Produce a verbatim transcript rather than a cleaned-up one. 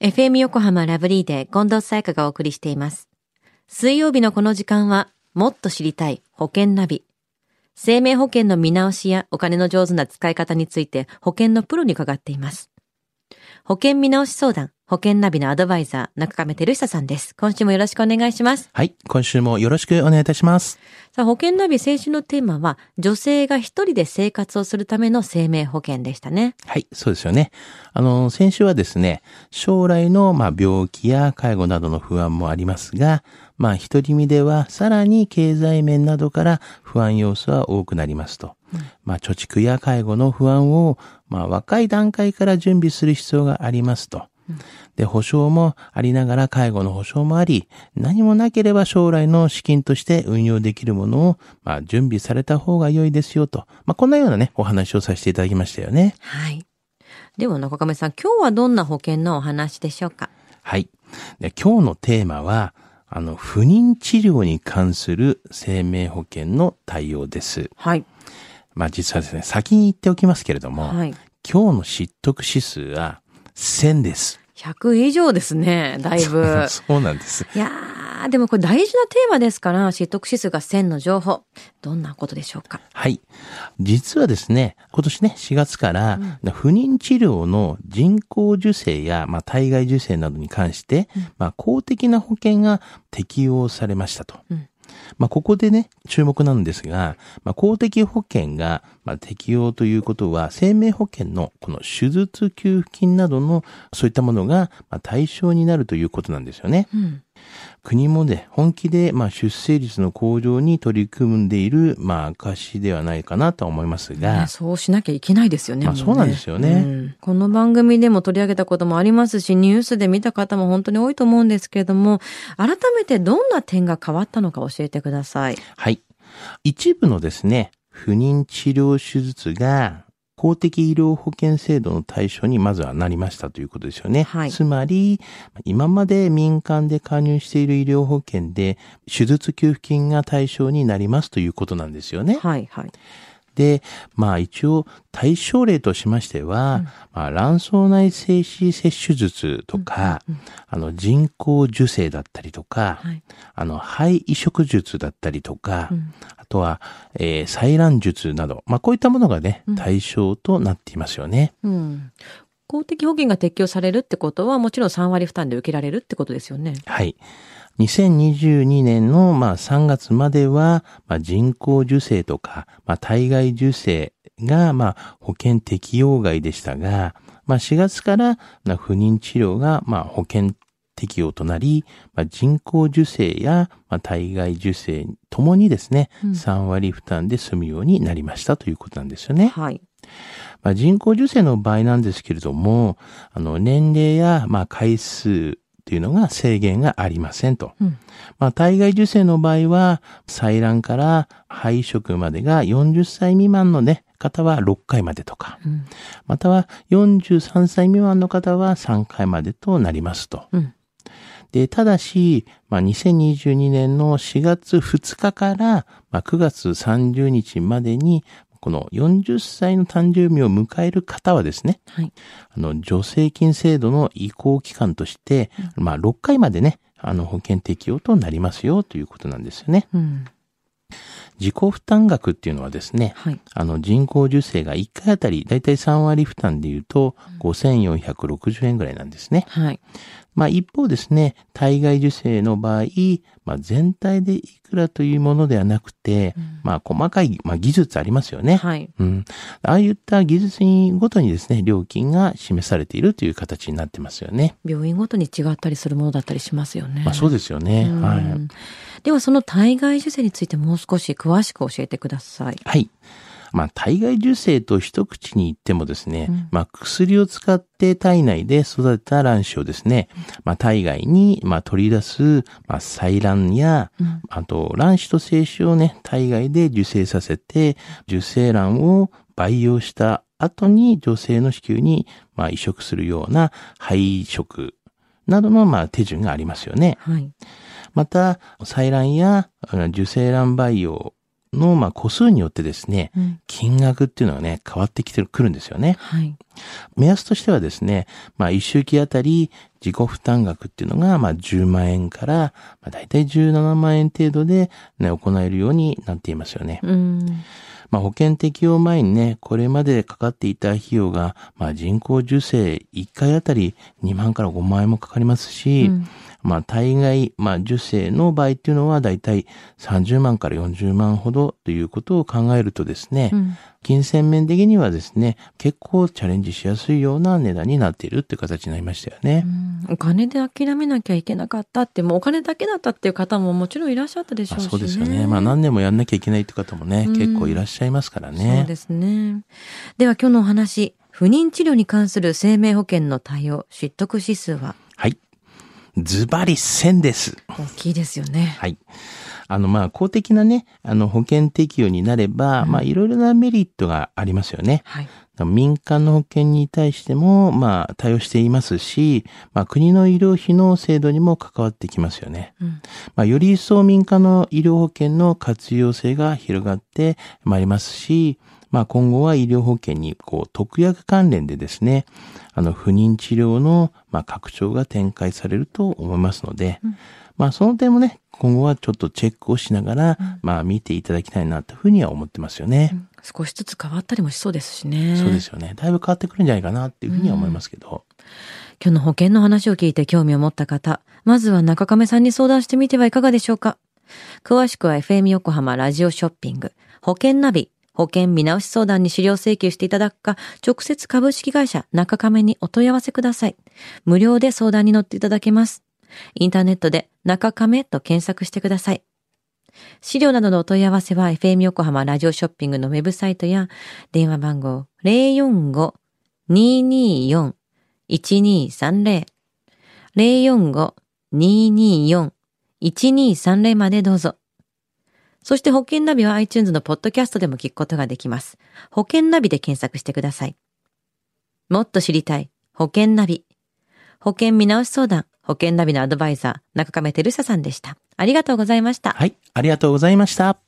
エフエム 横浜ラブリーで近藤彩花がお送りしています。水曜日のこの時間は、もっと知りたい保険ナビ。生命保険の見直しやお金の上手な使い方について保険のプロに伺っています。保険見直し相談、保険ナビのアドバイザー、中亀照久さんです。今週もよろしくお願いします。はい、今週もよろしくお願いいたします。さあ、保険ナビ先週のテーマは、女性が一人で生活をするための生命保険でしたね。はい、そうですよね。あの、先週はですね、将来のまあ病気や介護などの不安もありますが、まあ、一人身ではさらに経済面などから不安要素は多くなりますと。うん、まあ、貯蓄や介護の不安をまあ若い段階から準備する必要がありますと。で、保証もありながら介護の保証もあり、何もなければ将来の資金として運用できるものを、まあ、準備された方が良いですよと、まあ、こんなようなね、お話をさせていただきましたよね。はい。では中亀さん、今日はどんな保険のお話でしょうか？はい。で、今日のテーマは、あの、不妊治療に関する生命保険の対応です。はい。まあ、実はですね、先に言っておきますけれども、はい、今日の知得指数は、せんです。ひゃく以上ですね、だいぶ。そうなんです。いやー、でもこれ大事なテーマですから、知得指数がせんの情報、どんなことでしょうか？はい。実はですね、今年ね、しがつから、うん、不妊治療の人工受精や、まあ、体外受精などに関して、うん、まあ、公的な保険が適用されましたと。うん、まあ、ここでね、注目なんですが、まあ、公的保険がまあ適用ということは、生命保険のこの手術給付金などのそういったものがまあ対象になるということなんですよね。うん、国もね、本気でまあ出生率の向上に取り組んでいるまあ証ではないかなと思いますが、ね、そうしなきゃいけないですよね。まあ、そうなんですよね。うん、この番組でも取り上げたこともありますし、ニュースで見た方も本当に多いと思うんですけれども、改めてどんな点が変わったのか教えてください。はい。一部のですね、不妊治療手術が公的医療保険制度の対象にまずはなりましたということですよね。はい、つまり、今まで民間で加入している医療保険で手術給付金が対象になりますということなんですよね。はいはい。で、まあ一応対象例としましては、うん、まあ、卵巣内精子切除術とか、うんうんうん、あの人工受精だったりとか、はい、あの肺移植術だったりとか、うん、あとは、えー、採卵術など、まあこういったものがね、対象となっていますよね。うんうん、公的保険が適用されるってことは、もちろんさんわり負担で受けられるってことですよね。はい。にせんにじゅうにねんのまあさんがつまでは、まあ、人工受精とか、まあ、体外受精がまあ保険適用外でしたが、まあ、しがつから不妊治療がまあ保険適用となり、まあ、人工受精やまあ体外受精ともにですね、うん、さんわり負担で済むようになりましたということなんですよね。はい。まあ、人工受精の場合なんですけれども、あの年齢やまあ回数というのが制限がありませんと。うん、まあ、体外受精の場合は、採卵から肺移植までがよんじゅっさい未満のね、方はろっかいまでとか、うん、またはよんじゅうさんさい未満の方はさんかいまでとなりますと。うん、で、ただし、まあ、にせんにじゅうにねんのしがつふつかから、まあ、くがつさんじゅうにちまでに、このよんじゅっさいの誕生日を迎える方はですね、はい、あの助成金制度の移行期間として、うん、まあろっかいまでね、あの保険適用となりますよということなんですよね。うん、自己負担額っていうのはですね、はい、あの人工受精がいっかいあたりだいたいさんわり負担でいうとごせんよんひゃくろくじゅうえんぐらいなんですね。はい、まあ、一方ですね、体外受精の場合、まあ、全体でいくらというものではなくて、うん、まあ、細かい、まあ、技術ありますよね。はい。うん。ああいった技術ごとにですね、料金が示されているという形になってますよね。病院ごとに違ったりするものだったりしますよね。まあ、そうですよね。うん、はい。では、その体外受精についてもう少し詳しく教えてください。はい。まあ、体外受精と一口に言ってもですね、うん、まあ、薬を使って体内で育てた卵子をですね、まあ、体外にまあ取り出す、まあ、採卵や、うん、あと卵子と精子をね、体外で受精させて、受精卵を培養した後に女性の子宮にまあ移植するような肺移植などのまあ手順がありますよね。はい、また、採卵や受精卵培養のまあ個数によってですね、うん、金額っていうのはね変わってきてくるんですよね、はい、目安としてはですね、まあ、いっ周期あたり自己負担額っていうのがまあじゅうまんえんからだいたいじゅうななまんえん程度で、ね、行えるようになっていますよね、うんまあ、保険適用前にねこれまでかかっていた費用が、まあ、人工授精いっかいあたりにまんからごまんえんもかかりますし、うんまあ、体外、まあ、受精の場合っていうのはだいたいさんじゅうまんからよんじゅうまんほどということを考えるとですね、うん、金銭面的にはですね結構チャレンジしやすいような値段になっているっていう形になりましたよね、うん、お金で諦めなきゃいけなかったってもうお金だけだったっていう方ももちろんいらっしゃったでしょうし、ね、そうですよね、まあ、何年もやんなきゃいけないって方もね、うん、結構いらっしゃいますからね。そうですね。では今日のお話、不妊治療に関する生命保険の対応知得指数は、はいズバリせんです。大きいですよね。はい。あのまあ公的なねあの保険適用になれば、うん、まあいろいろなメリットがありますよね、はい、民間の保険に対してもまあ対応していますし、まあ、国の医療費の制度にも関わってきますよね、うんまあ、より一層民間の医療保険の活用性が広がってまいりますし、まあ、今後は医療保険にこう特約関連でですねあの不妊治療のまあ拡張が展開されると思いますので、うんまあ、その点もね今後はちょっとチェックをしながら、うんまあ、見ていただきたいなというふうには思ってますよね、うん、少しずつ変わったりもしそうですしね。そうですよね。だいぶ変わってくるんじゃないかなというふうには思いますけど、うん、今日の保険の話を聞いて興味を持った方、まずは中亀さんに相談してみてはいかがでしょうか。詳しくは エフエム 横浜ラジオショッピング保険ナビ保険見直し相談に資料請求していただくか、直接株式会社中亀にお問い合わせください。無料で相談に乗っていただけます。インターネットで中亀と検索してください。資料などのお問い合わせは エフエム 横浜ラジオショッピングのウェブサイトや電話番号 ゼロよんご にーにーよん いちにーさんゼロ ゼロよんご にーにーよん いちにーさんゼロまでどうぞ。そして保険ナビは iTunes のポッドキャストでも聞くことができます。保険ナビで検索してください。もっと知りたい保険ナビ。保険見直し相談、保険ナビのアドバイザー、中亀照久さんでした。ありがとうございました。はい、ありがとうございました。